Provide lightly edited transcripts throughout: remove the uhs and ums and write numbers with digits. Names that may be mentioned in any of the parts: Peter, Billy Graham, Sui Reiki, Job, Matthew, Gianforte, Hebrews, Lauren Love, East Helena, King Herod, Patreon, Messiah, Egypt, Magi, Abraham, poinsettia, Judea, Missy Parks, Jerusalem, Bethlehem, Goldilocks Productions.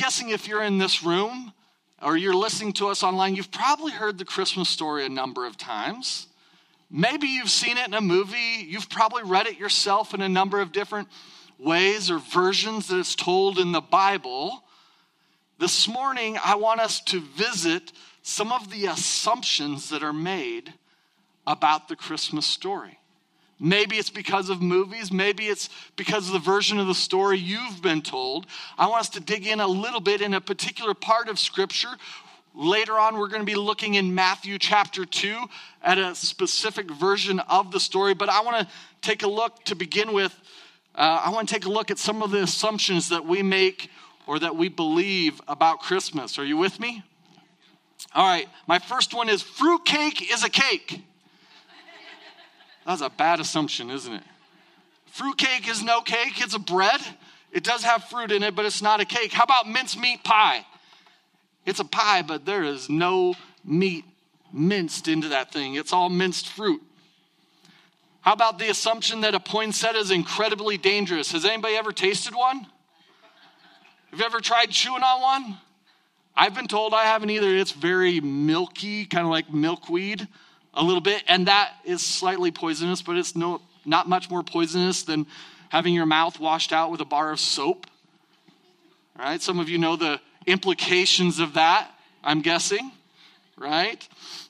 guessing if you're in this room or you're listening to us online, you've probably heard the Christmas story a number of times. Maybe you've seen it in a movie. You've probably read it yourself in a number of different ways or versions that it's told in the Bible. This morning, I want us to visit some of the assumptions that are made about the Christmas story. Maybe it's because of movies. Maybe it's because of the version of the story you've been told. I want us to dig in a little bit in a particular part of Scripture. Later on, we're going to be looking in Matthew chapter 2 at a specific version of the story. But I want to take a look to begin with. I want to take a look at some of the assumptions that we make or that we believe about Christmas. Are you with me? All right. My first one is fruitcake is a cake. That's a bad assumption, isn't it? Fruitcake is no cake. It's a bread. It does have fruit in it, but it's not a cake. How about mincemeat pie? It's a pie, but there is no meat minced into that thing. It's all minced fruit. How about the assumption that a poinsettia is incredibly dangerous? Has anybody ever tasted one? Have you ever tried chewing on one? I've been told I haven't either. It's very milky, kind of like milkweed. A little bit, and that is slightly poisonous, but it's not much more poisonous than having your mouth washed out with a bar of soap. All right, some of you know the implications of that, I'm guessing, right?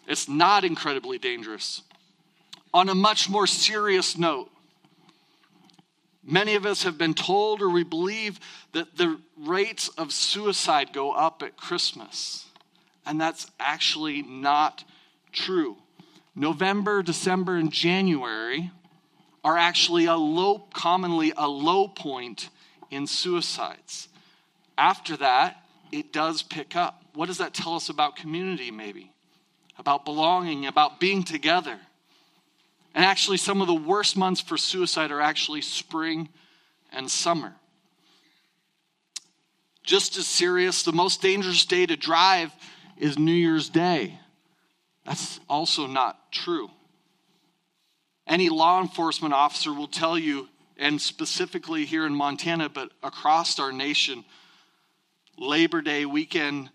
It's not incredibly dangerous. On a much more serious note, many of us have been told or we believe that the rates of suicide go up at Christmas, and that's actually not true. November, December, and January are actually commonly a low point in suicides. After that, it does pick up. What does that tell us about community, maybe? About belonging, about being together. And actually, some of the worst months for suicide are actually spring and summer. Just as serious, the most dangerous day to drive is New Year's Day. That's also not true. Any law enforcement officer will tell you, and specifically here in Montana, but across our nation, Memorial Day weekend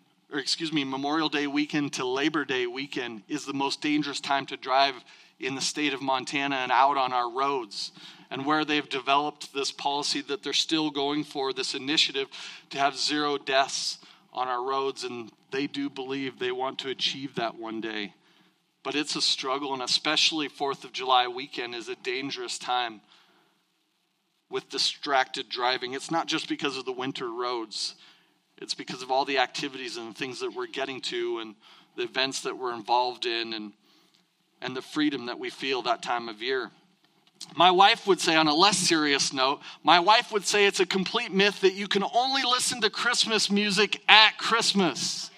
to Labor Day weekend is the most dangerous time to drive in the state of Montana and out on our roads. And where they've developed this policy that they're still going for, this initiative to have zero deaths on our roads, and they do believe they want to achieve that one day. But it's a struggle, and especially 4th of July weekend is a dangerous time with distracted driving. It's not just because of the winter roads. It's because of all the activities and things that we're getting to and the events that we're involved in and the freedom that we feel that time of year. My wife would say, on a less serious note, it's a complete myth that you can only listen to Christmas music at Christmas.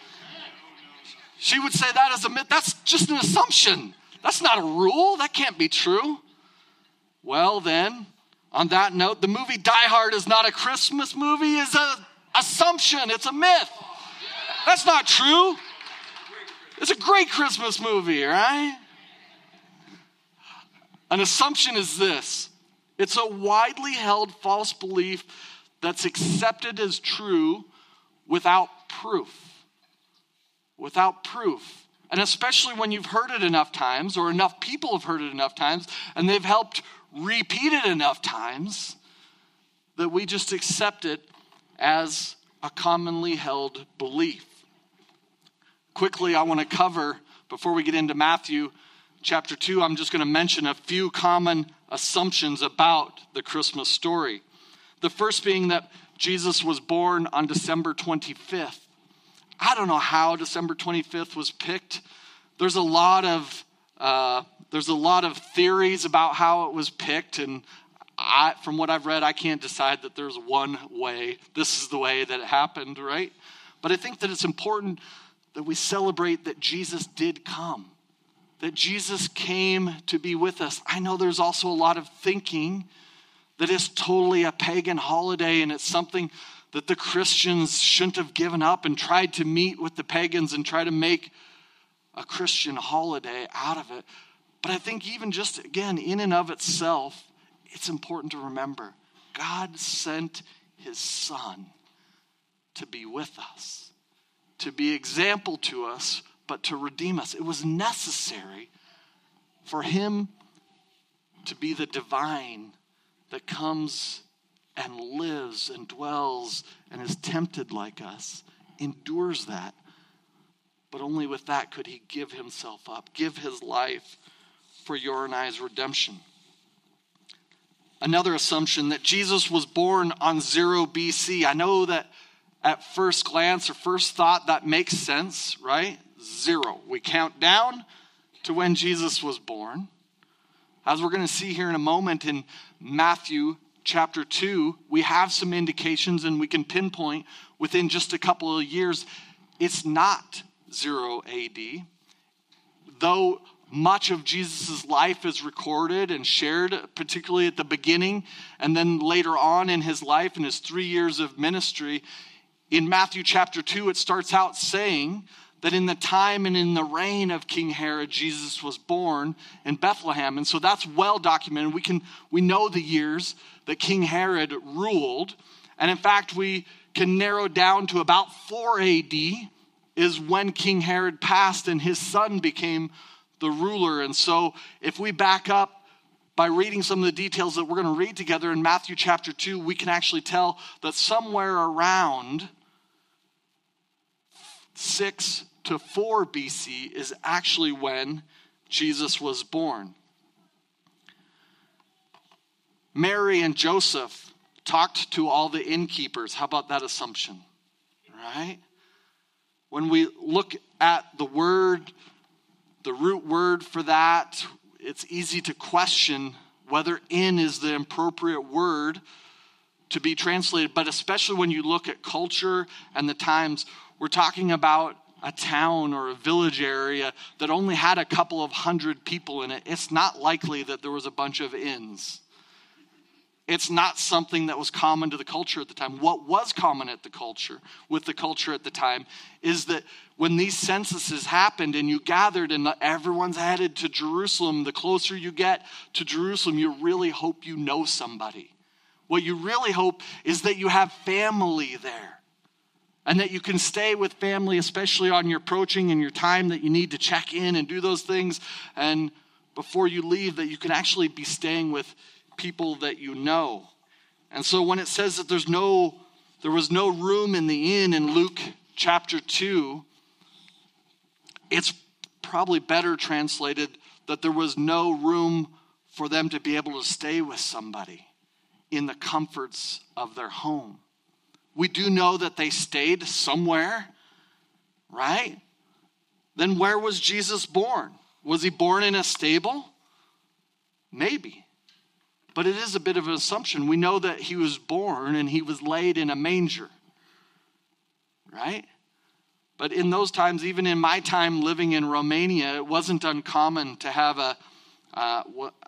She would say that is a myth. That's just an assumption. That's not a rule. That can't be true. Well then, on that note, the movie Die Hard is not a Christmas movie. It's an assumption. It's a myth. That's not true. It's a great Christmas movie, right? An assumption is this. It's a widely held false belief that's accepted as true without proof. Without proof. And especially when you've heard it enough times, or enough people have heard it enough times, and they've helped repeat it enough times, that we just accept it as a commonly held belief. Quickly, I want to cover, before we get into Matthew chapter 2, I'm just going to mention a few common assumptions about the Christmas story. The first being that Jesus was born on December 25th. I don't know how December 25th was picked. There's a lot of theories about how it was picked, and from what I've read, I can't decide that there's one way. This is the way that it happened, right? But I think that it's important that we celebrate that Jesus did come. That Jesus came to be with us. I know there's also a lot of thinking that it's totally a pagan holiday and it's something that the Christians shouldn't have given up and tried to meet with the pagans and try to make a Christian holiday out of it. But I think even just, again, in and of itself, it's important to remember God sent his son to be with us, to be example to us, but to redeem us. It was necessary for him to be the divine that comes and lives and dwells and is tempted like us, endures that. But only with that could he give himself up, give his life for your and I's redemption. Another assumption that Jesus was born on 0 BC. I know that at first glance or first thought that makes sense, right? 0. We count down to when Jesus was born. As we're going to see here in a moment in Matthew chapter 2, we have some indications and we can pinpoint within just a couple of years, it's not 0 AD. Though much of Jesus' life is recorded and shared, particularly at the beginning, and then later on in his life and his 3 years of ministry, in Matthew chapter 2, it starts out saying that in the time and in the reign of King Herod, Jesus was born in Bethlehem. And so that's well documented. We know the years that King Herod ruled. And in fact, we can narrow down to about 4 AD is when King Herod passed and his son became the ruler. And so if we back up by reading some of the details that we're going to read together in Matthew chapter 2, we can actually tell that somewhere around 6 to 4 BC is actually when Jesus was born. Mary and Joseph talked to all the innkeepers. How about that assumption? Right? When we look at the word, the root word for that, it's easy to question whether "in" is the appropriate word to be translated, but especially when you look at culture and the times, we're talking about a town or a village area that only had a couple of hundred people in it. It's not likely that there was a bunch of inns. It's not something that was common to the culture at the time. What was common at the culture, with the culture at the time, is that when these censuses happened and you gathered and everyone's headed to Jerusalem, the closer you get to Jerusalem, you really hope you know somebody. What you really hope is that you have family there and that you can stay with family, especially on your approaching and your time that you need to check in and do those things. And before you leave, that you can actually be staying with people that you know. And so when it says that there was no room in the inn in Luke chapter 2, it's probably better translated that there was no room for them to be able to stay with somebody in the comforts of their home. We do know that they stayed somewhere, right? Then where was Jesus born? Was he born in a stable? Maybe. But it is a bit of an assumption. We know that he was born and he was laid in a manger, right? But in those times, even in my time living in Romania, it wasn't uncommon to have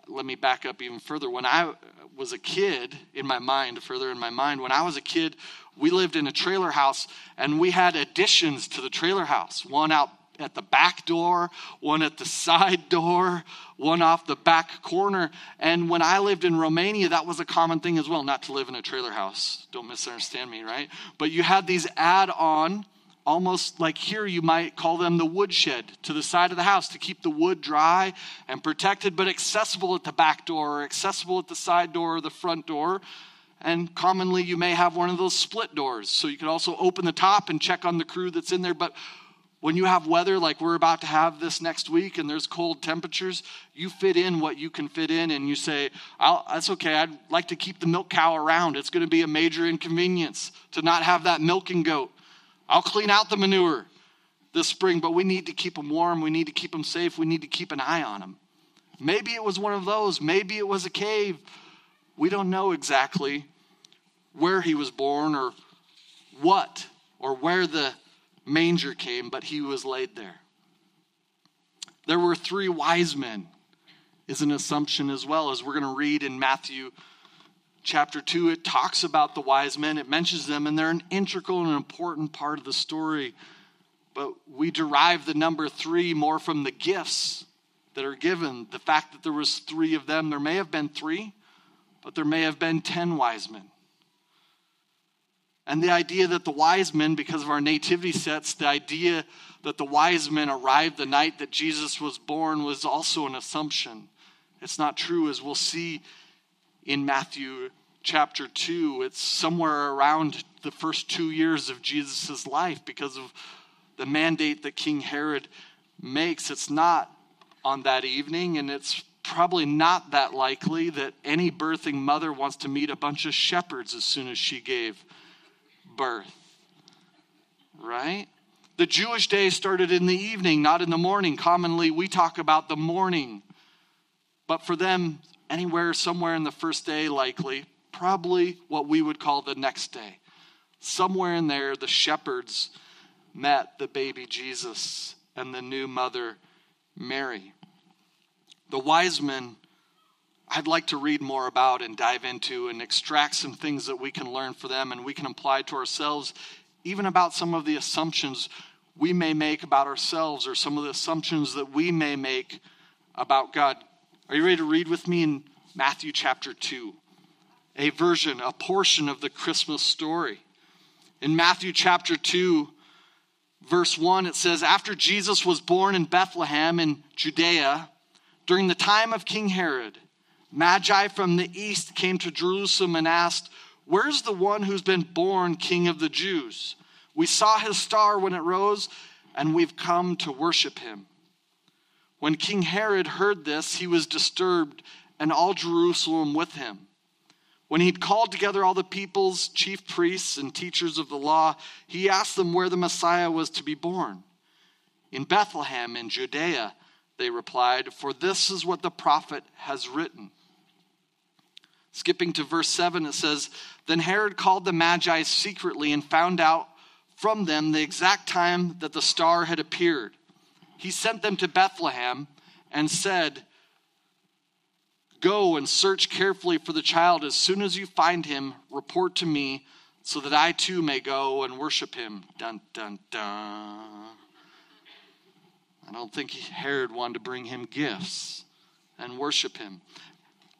let me back up even further. When I was a kid, when I was a kid, we lived in a trailer house and we had additions to the trailer house, one out at the back door, one at the side door, one off the back corner. And when I lived in Romania, that was a common thing as well, not to live in a trailer house. Don't misunderstand me, right? But you had these add-on, almost like here you might call them the woodshed, to the side of the house to keep the wood dry and protected, but accessible at the back door, or accessible at the side door or the front door. And commonly you may have one of those split doors, so you could also open the top and check on the crew that's in there. But when you have weather like we're about to have this next week and there's cold temperatures, you fit in what you can fit in and you say, that's okay, I'd like to keep the milk cow around. It's going to be a major inconvenience to not have that milking goat. I'll clean out the manure this spring, but we need to keep them warm. We need to keep them safe. We need to keep an eye on them. Maybe it was one of those. Maybe it was a cave. We don't know exactly where he was born or what or where the manger came, but he was laid there. There were 3 wise men is an assumption as well. As we're going to read in Matthew chapter 2, it talks about the wise men. It mentions them, and they're an integral and important part of the story. But we derive the number 3 more from the gifts that are given. The fact that there was 3 of them. There may have been 3, but there may have been 10 wise men. And the idea that the wise men, because of our nativity sets, the idea that the wise men arrived the night that Jesus was born was also an assumption. It's not true, as we'll see in Matthew chapter 2. It's somewhere around the first 2 years of Jesus' life because of the mandate that King Herod makes. It's not on that evening, and it's probably not that likely that any birthing mother wants to meet a bunch of shepherds as soon as she gave birth, right? The Jewish day started in the evening, not in the morning. Commonly, we talk about the morning. But for them, anywhere, somewhere in the first day, likely, probably what we would call the next day. Somewhere in there, the shepherds met the baby Jesus and the new mother, Mary. The wise men, I'd like to read more about and dive into and extract some things that we can learn for them and we can apply to ourselves, even about some of the assumptions we may make about ourselves or some of the assumptions that we may make about God. Are you ready to read with me in Matthew chapter 2? A version, a portion of the Christmas story. In Matthew chapter 2, verse 1, it says, "After Jesus was born in Bethlehem in Judea, during the time of King Herod, Magi from the east came to Jerusalem and asked, 'Where's the one who's been born King of the Jews? We saw his star when it rose, and we've come to worship him.' When King Herod heard this, he was disturbed, and all Jerusalem with him. When he'd called together all the people's chief priests and teachers of the law, he asked them where the Messiah was to be born. 'In Bethlehem in Judea,' they replied, 'for this is what the prophet has written.'" Skipping to verse 7, it says, "Then Herod called the Magi secretly and found out from them the exact time that the star had appeared. He sent them to Bethlehem and said, 'Go and search carefully for the child. As soon as you find him, report to me so that I too may go and worship him.'" Dun, dun, dun. I don't think Herod wanted to bring him gifts and worship him.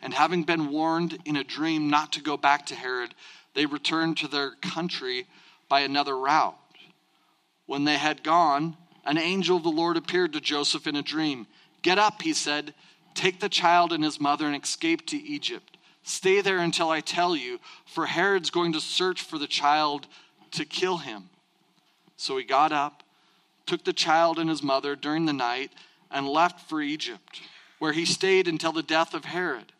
And having been warned in a dream not to go back to Herod, they returned to their country by another route. When they had gone, an angel of the Lord appeared to Joseph in a dream. 'Get up,' he said, 'take the child and his mother and escape to Egypt. Stay there until I tell you, for Herod's going to search for the child to kill him.' So he got up, took the child and his mother during the night, and left for Egypt, where he stayed until the death of Herod.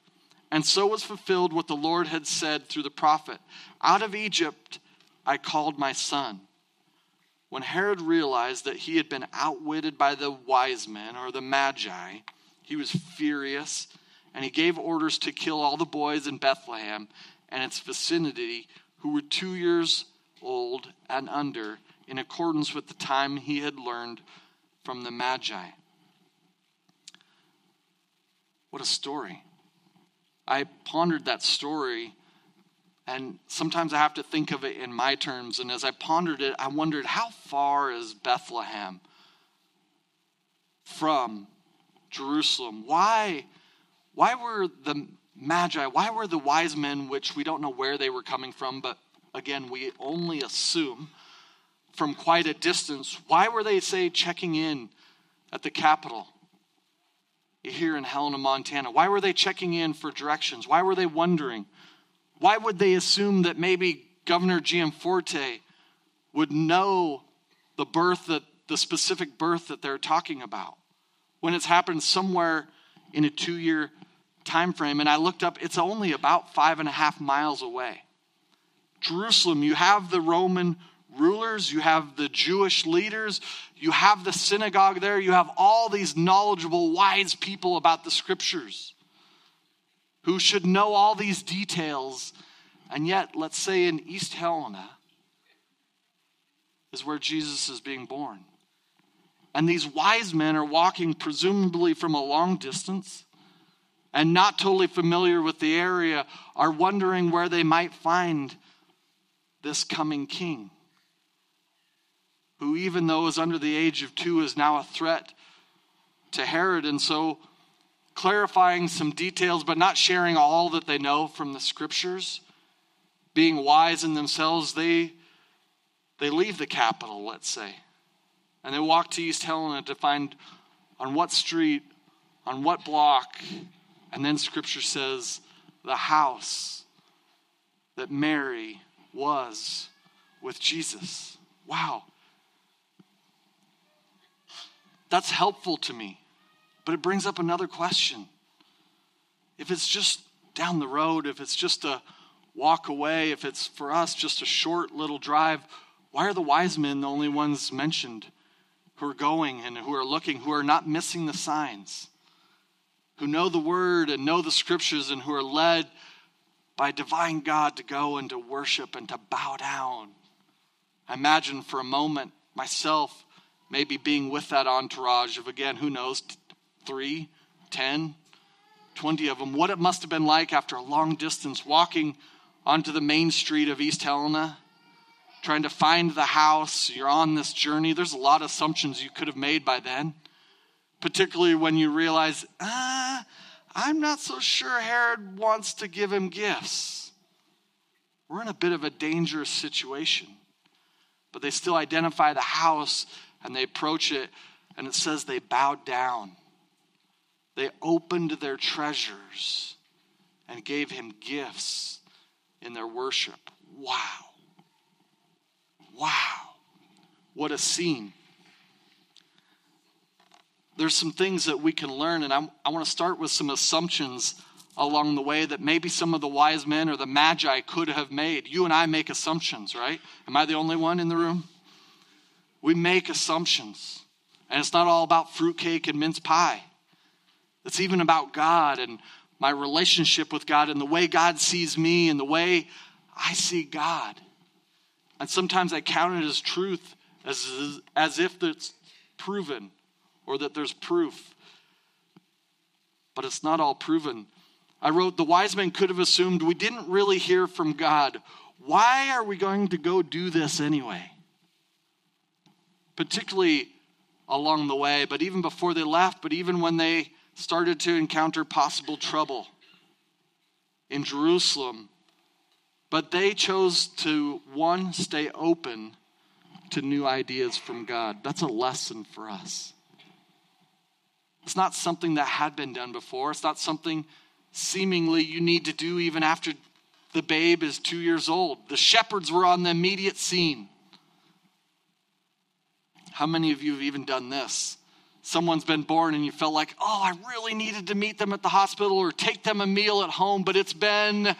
And so was fulfilled what the Lord had said through the prophet, 'Out of Egypt I called my son.' When Herod realized that he had been outwitted by the wise men, or the Magi, he was furious, and he gave orders to kill all the boys in Bethlehem and its vicinity who were 2 years old and under, in accordance with the time he had learned from the Magi." What a story. I pondered that story, and sometimes I have to think of it in my terms. And as I pondered it, I wondered, how far is Bethlehem from Jerusalem? Why were the Magi, why were the wise men, which we don't know where they were coming from, but again, we only assume from quite a distance, why were they, say, checking in at the capital here in Helena, Montana? Why were they checking in for directions? Why were they wondering? Why would they assume that maybe Governor Gianforte would know the specific birth that they're talking about when it's happened somewhere in a 2 year time frame? And I looked up, it's only about 5.5 miles away. Jerusalem, you have the Roman rulers, you have the Jewish leaders, you have the synagogue there, you have all these knowledgeable, wise people about the scriptures who should know all these details And yet, let's say in East Helena is where Jesus is being born. And these wise men are walking presumably from a long distance and not totally familiar with the area, are wondering where they might find this coming king, who even though is under the age of 2 is now a threat to Herod. And so clarifying some details, but not sharing all that they know from the scriptures, being wise in themselves, they leave the capital, let's say. And they walk to East Helena to find on what street, on what block, and then scripture says the house that Mary was with Jesus. Wow. That's helpful to me. But it brings up another question. If it's just down the road, if it's just a walk away, if it's for us just a short little drive, why are the wise men the only ones mentioned who are going and who are looking, who are not missing the signs, who know the word and know the scriptures and who are led by divine God to go and to worship and to bow down? I imagine for a moment myself maybe being with that entourage of, again, who knows, 3, 10, 20 of them. What it must have been like after a long distance walking onto the main street of East Helena, trying to find the house. You're on this journey. There's a lot of assumptions you could have made by then, particularly when you realize, I'm not so sure Herod wants to give him gifts. We're in a bit of a dangerous situation, but they still identify the house and they approach it, and it says they bowed down. They opened their treasures and gave him gifts in their worship. Wow. Wow, what a scene. There's some things that we can learn, and I want to start with some assumptions along the way that maybe some of the wise men or the Magi could have made. You and I make assumptions, right? Am I the only one in the room? We make assumptions, and it's not all about fruitcake and mince pie. It's even about God and my relationship with God and the way God sees me and the way I see God. And sometimes I count it as truth as if it's proven or that there's proof. But it's not all proven. I wrote, the wise men could have assumed we didn't really hear from God. Why are we going to go do this anyway? Particularly along the way, but even before they left, but even when they started to encounter possible trouble in Jerusalem. But they chose to, one, stay open to new ideas from God. That's a lesson for us. It's not something that had been done before. It's not something seemingly you need to do even after the babe is 2 years old. The shepherds were on the immediate scene. How many of you have even done this? Someone's been born and you felt like, oh, I really needed to meet them at the hospital or take them a meal at home, but it's been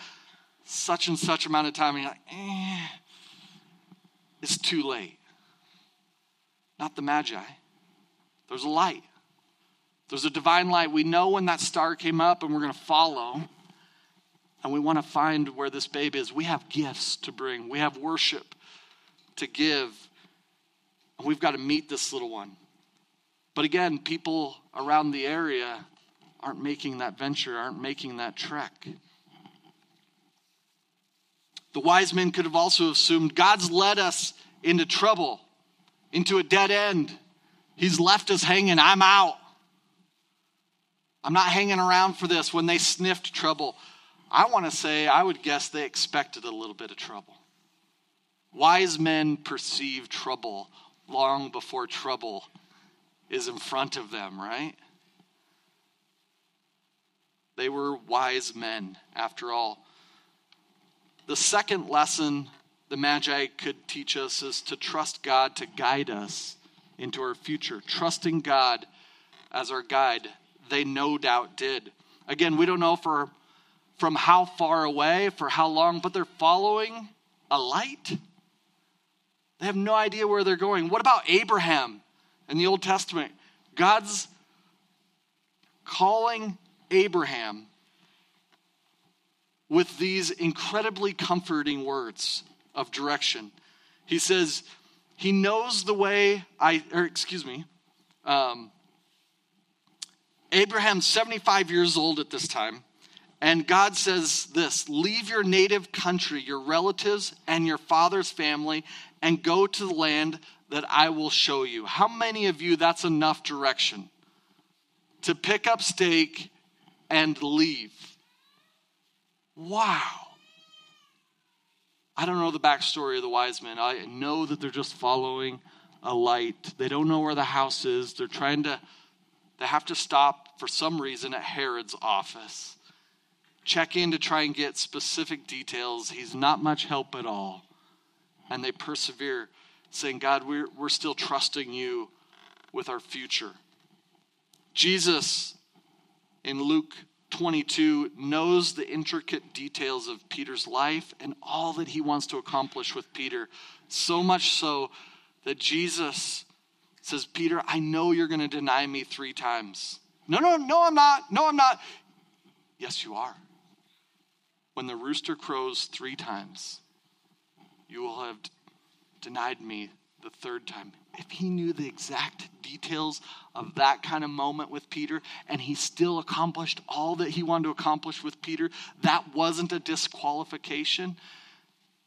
such and such amount of time, and you're like, it's too late. Not the Magi. There's a light. There's a divine light. We know when that star came up, and we're going to follow, and we want to find where this babe is. We have gifts to bring. We have worship to give, and we've got to meet this little one. But again, people around the area aren't making that venture, aren't making that trek. The wise men could have also assumed God's led us into trouble, into a dead end. He's left us hanging. I'm out. I'm not hanging around for this. When they sniffed trouble, I would guess they expected a little bit of trouble. Wise men perceive trouble long before trouble is in front of them, right? They were wise men, after all. The second lesson the Magi could teach us is to trust God to guide us into our future. Trusting God as our guide, they no doubt did. Again, we don't know from how far away, for how long, but they're following a light. They have no idea where they're going. What about Abraham in the Old Testament? God's calling Abraham with these incredibly comforting words of direction. He says, he knows the way Abraham's 75 years old at this time, and God says this, leave your native country, your relatives, and your father's family, and go to the land that I will show you. How many of you, that's enough direction to pick up stake and leave? Wow. I don't know the backstory of the wise men. I know that they're just following a light. They don't know where the house is. They're they have to stop for some reason at Herod's office. Check in to try and get specific details. He's not much help at all. And they persevere, saying, God, we're still trusting you with our future. Jesus, in Luke 22, knows the intricate details of Peter's life and all that he wants to accomplish with Peter. So much so that Jesus says, Peter, I know you're going to deny me 3 times. No, I'm not. No, I'm not. Yes, you are. When the rooster crows 3 times, you will have denied me the 3rd time. If he knew the exact details of that kind of moment with Peter, and he still accomplished all that he wanted to accomplish with Peter, that wasn't a disqualification.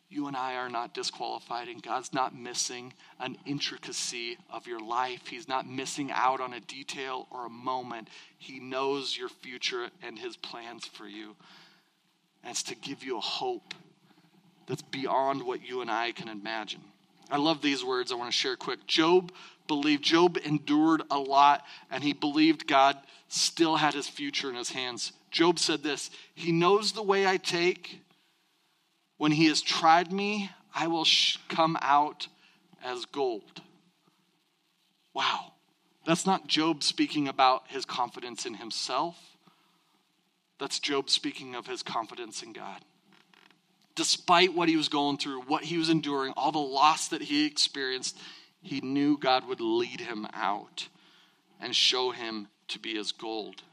You and I are not disqualified, and God's not missing an intricacy of your life. He's not missing out on a detail or a moment. He knows your future and his plans for you. And it's to give you a hope that's beyond what you and I can imagine. I love these words. I want to share quick. Job believed. Job endured a lot, and he believed God still had his future in his hands. Job said this, he knows the way I take. When he has tried me, I will come out as gold. Wow. That's not Job speaking about his confidence in himself. That's Job speaking of his confidence in God. Despite what he was going through, what he was enduring, all the loss that he experienced, he knew God would lead him out and show him to be as gold.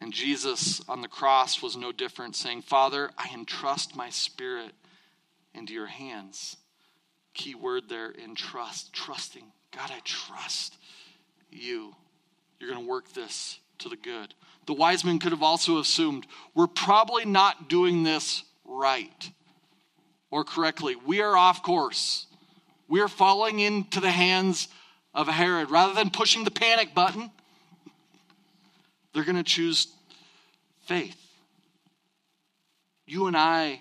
And Jesus on the cross was no different, saying, Father, I entrust my spirit into your hands. Key word there, entrust, trusting. God, I trust you. You're going to work this to the good. The wise men could have also assumed, we're probably not doing this right or correctly. We are off course. We are falling into the hands of Herod. Rather than pushing the panic button, they're going to choose faith. You and I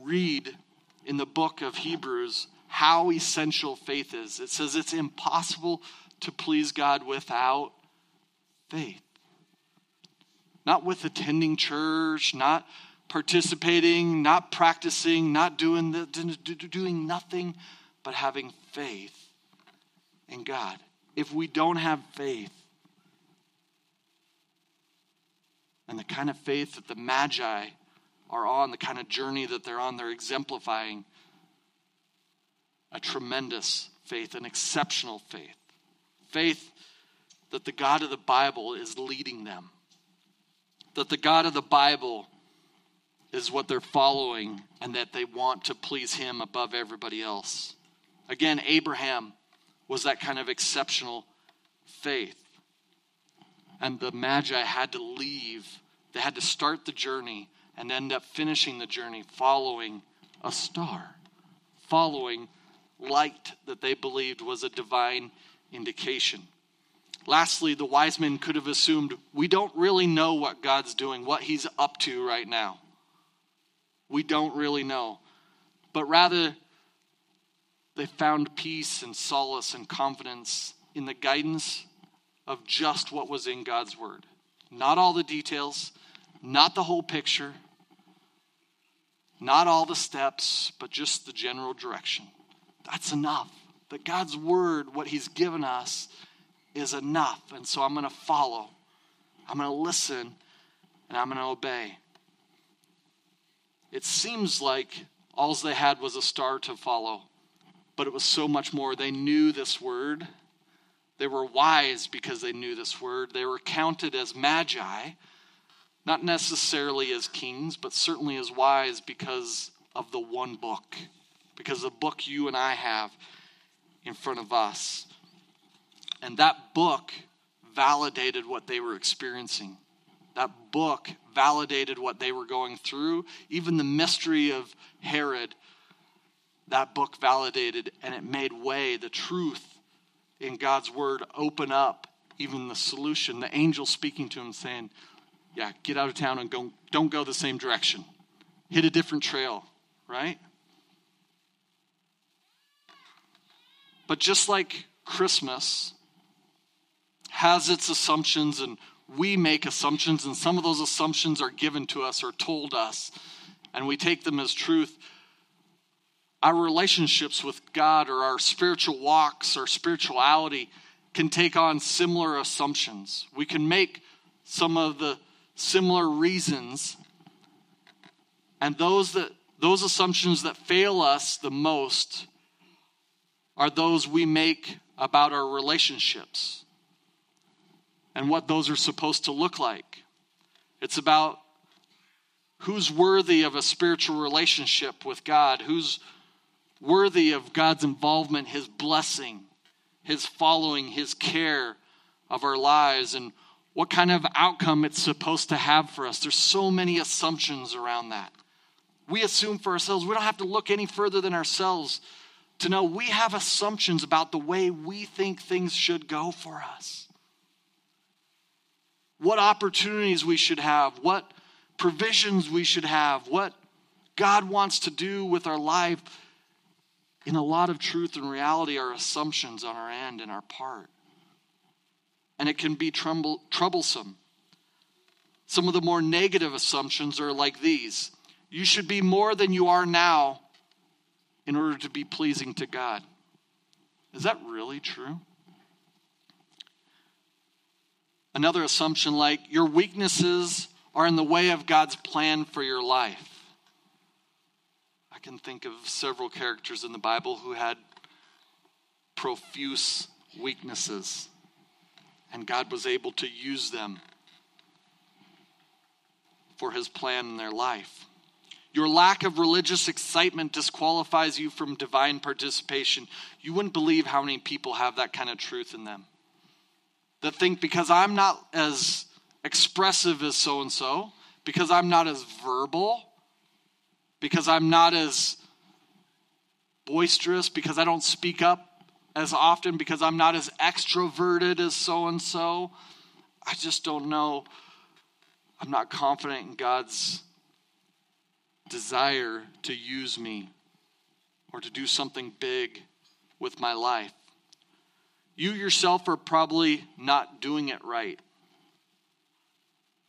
read in the book of Hebrews how essential faith is. It says it's impossible to please God without faith. Not with attending church, not participating, not practicing, not doing nothing, but having faith in God. If we don't have faith, and the kind of faith that the Magi are on, the kind of journey that they're on, they're exemplifying a tremendous faith, an exceptional faith. Faith that the God of the Bible is leading them. That the God of the Bible is what they're following, and that they want to please him above everybody else. Again, Abraham was that kind of exceptional faith. And the Magi had to leave. They had to start the journey and end up finishing the journey following a star, following light that they believed was a divine indication. Lastly, the wise men could have assumed, we don't really know what God's doing, what he's up to right now. We don't really know. But rather, they found peace and solace and confidence in the guidance of just what was in God's word. Not all the details, not the whole picture, not all the steps, but just the general direction. That's enough. That God's word, what he's given us, is enough. And so I'm going to follow. I'm going to listen. And I'm going to obey. It seems like all they had was a star to follow, but it was so much more. They knew this word. They were wise because they knew this word. They were counted as magi Not necessarily as kings, but certainly as wise because of the one book. Because the book you and I have in front of us. And that book validated what they were experiencing. That book validated what they were going through. Even the mystery of Herod, that book validated, and it made way. The truth in God's word open up even the solution. The angel speaking to him saying, yeah, get out of town and go, don't go the same direction. Hit a different trail, right? But just like Christmas has its assumptions, and we make assumptions, and some of those assumptions are given to us or told us, and we take them as truth. Our relationships with God or our spiritual walks or spirituality can take on similar assumptions. We can make some of the similar reasons, and those assumptions that fail us the most are those we make about our relationships and what those are supposed to look like. It's about who's worthy of a spiritual relationship with God, who's worthy of God's involvement, his blessing, his following, his care of our lives, and what kind of outcome it's supposed to have for us. There's so many assumptions around that. We assume for ourselves. We don't have to look any further than ourselves to know we have assumptions about the way we think things should go for us. What opportunities we should have, what provisions we should have, what God wants to do with our life. In a lot of truth and reality are assumptions on our end and our part. And it can be troublesome. Some of the more negative assumptions are like these. You should be more than you are now in order to be pleasing to God. Is that really true? Another assumption, like your weaknesses are in the way of God's plan for your life. I can think of several characters in the Bible who had profuse weaknesses, and God was able to use them for his plan in their life. Your lack of religious excitement disqualifies you from divine participation. You wouldn't believe how many people have that kind of truth in them. That think because I'm not as expressive as so-and-so, because I'm not as verbal, because I'm not as boisterous, because I don't speak up as often, because I'm not as extroverted as so-and-so, I just don't know. I'm not confident in God's desire to use me or to do something big with my life. You yourself are probably not doing it right.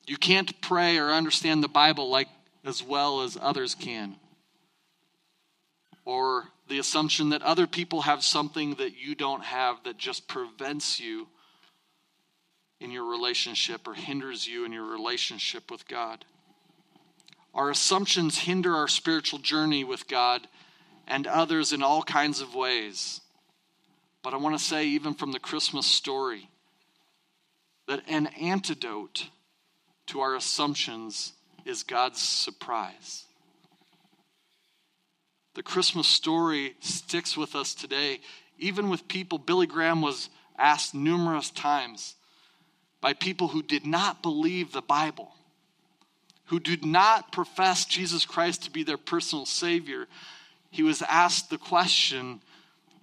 You can't pray or understand the Bible like as well as others can. Or the assumption that other people have something that you don't have that just prevents you in your relationship or hinders you in your relationship with God. Our assumptions hinder our spiritual journey with God and others in all kinds of ways. But I want to say, even from the Christmas story, that an antidote to our assumptions is God's surprise. The Christmas story sticks with us today, even with people. Billy Graham was asked numerous times by people who did not believe the Bible, who did not profess Jesus Christ to be their personal Savior. He was asked the question,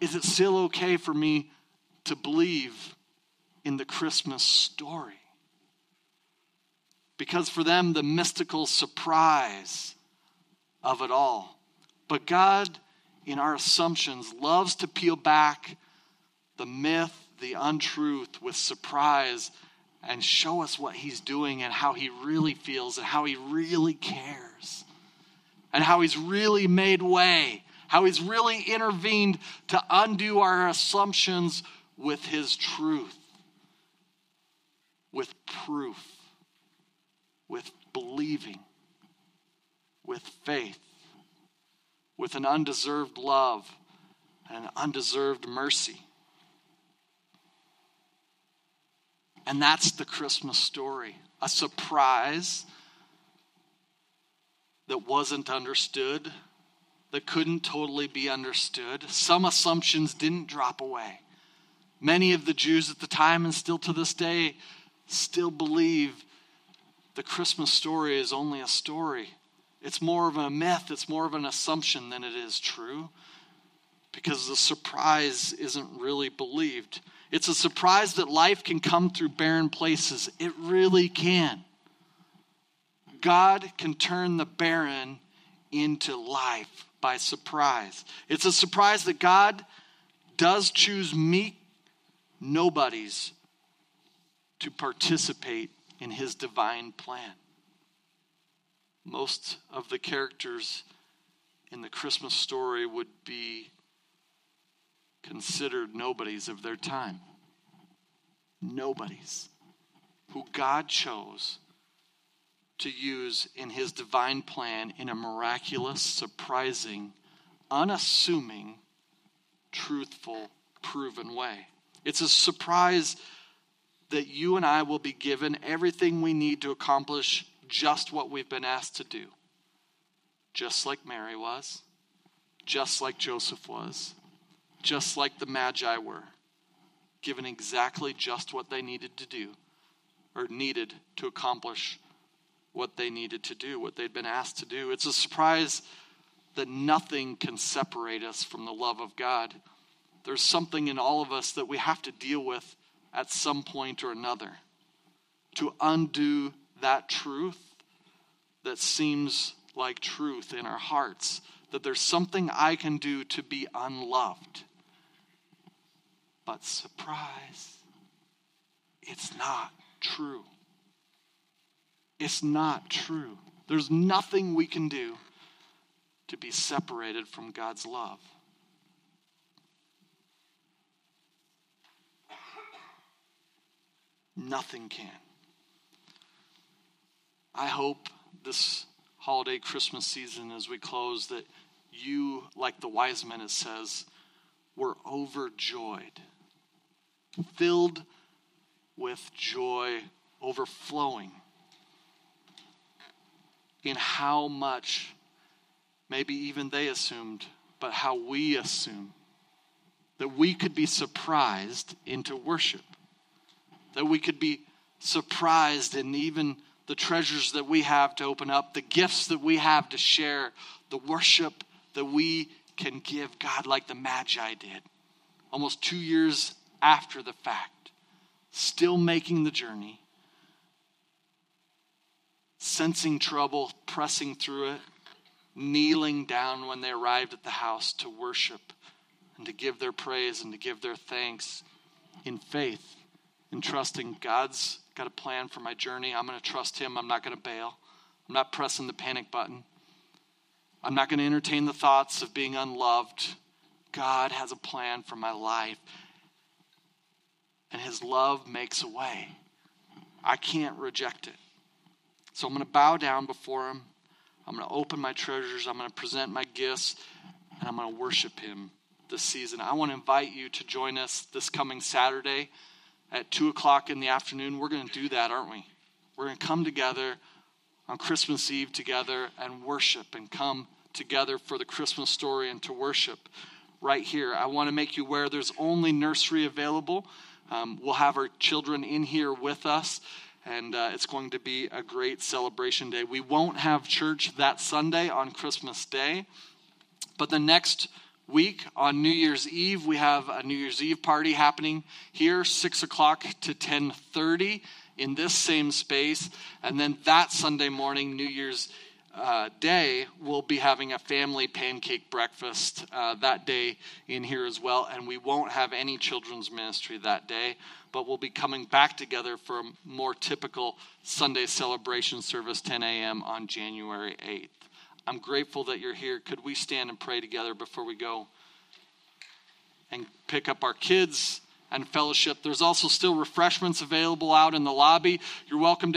is it still okay for me to believe in the Christmas story? Because for them, the mystical surprise of it all. But God, in our assumptions, loves to peel back the myth, the untruth with surprise, and show us what he's doing and how he really feels and how he really cares and how he's really made way, how he's really intervened to undo our assumptions with his truth, with proof, with believing, with faith, with an undeserved love and an undeserved mercy. And that's the Christmas story. A surprise that wasn't understood, that couldn't totally be understood. Some assumptions didn't drop away. Many of the Jews at the time and still to this day still believe the Christmas story is only a story. It's more of a myth, it's more of an assumption than it is true, because the surprise isn't really believed. It's a surprise that life can come through barren places. It really can. God can turn the barren into life by surprise. It's a surprise that God does choose meek nobodies to participate in his divine plan. Most of the characters in the Christmas story would be considered nobodies of their time. Nobodies who God chose to use in his divine plan in a miraculous, surprising, unassuming, truthful, proven way. It's a surprise that you and I will be given everything we need to accomplish just what we've been asked to do. Just like Mary was, just like Joseph was, just like the Magi were, given exactly just what they needed to do, or needed to accomplish what they needed to do, what they'd been asked to do. It's a surprise that nothing can separate us from the love of God. There's something in all of us that we have to deal with at some point or another to undo that truth that seems like truth in our hearts, that there's something I can do to be unloved. But surprise, it's not true. It's not true. There's nothing we can do to be separated from God's love. Nothing can. I hope this holiday Christmas season, as we close, that you, like the wise men, it says, were overjoyed, filled with joy, overflowing, in how much maybe even they assumed, but how we assume that we could be surprised into worship, that we could be surprised in even the treasures that we have to open up, the gifts that we have to share, the worship that we can give God like the Magi did, almost 2 years after the fact, still making the journey, sensing trouble, pressing through it, kneeling down when they arrived at the house to worship and to give their praise and to give their thanks in faith and trusting God's got a plan for my journey. I'm going to trust him. I'm not going to bail. I'm not pressing the panic button. I'm not going to entertain the thoughts of being unloved. God has a plan for my life, and his love makes a way. I can't reject it. So I'm going to bow down before him. I'm going to open my treasures. I'm going to present my gifts. And I'm going to worship him this season. I want to invite you to join us this coming Saturday at 2 o'clock in the afternoon. We're going to do that, aren't we? We're going to come together on Christmas Eve together and worship and come together for the Christmas story and to worship right here. I want to make you aware there's only nursery available. We'll have our children in here with us. And it's going to be a great celebration day. We won't have church that Sunday on Christmas Day. But the next week on New Year's Eve, we have a New Year's Eve party happening here, 6 o'clock to 10:30 in this same space. And then that Sunday morning, New Year's Day, we'll be having a family pancake breakfast that day in here as well. And we won't have any children's ministry that day, but we'll be coming back together for a more typical Sunday celebration service, 10 a.m. on January 8th. I'm grateful that you're here. Could we stand and pray together before we go and pick up our kids and fellowship? There's also still refreshments available out in the lobby. You're welcome to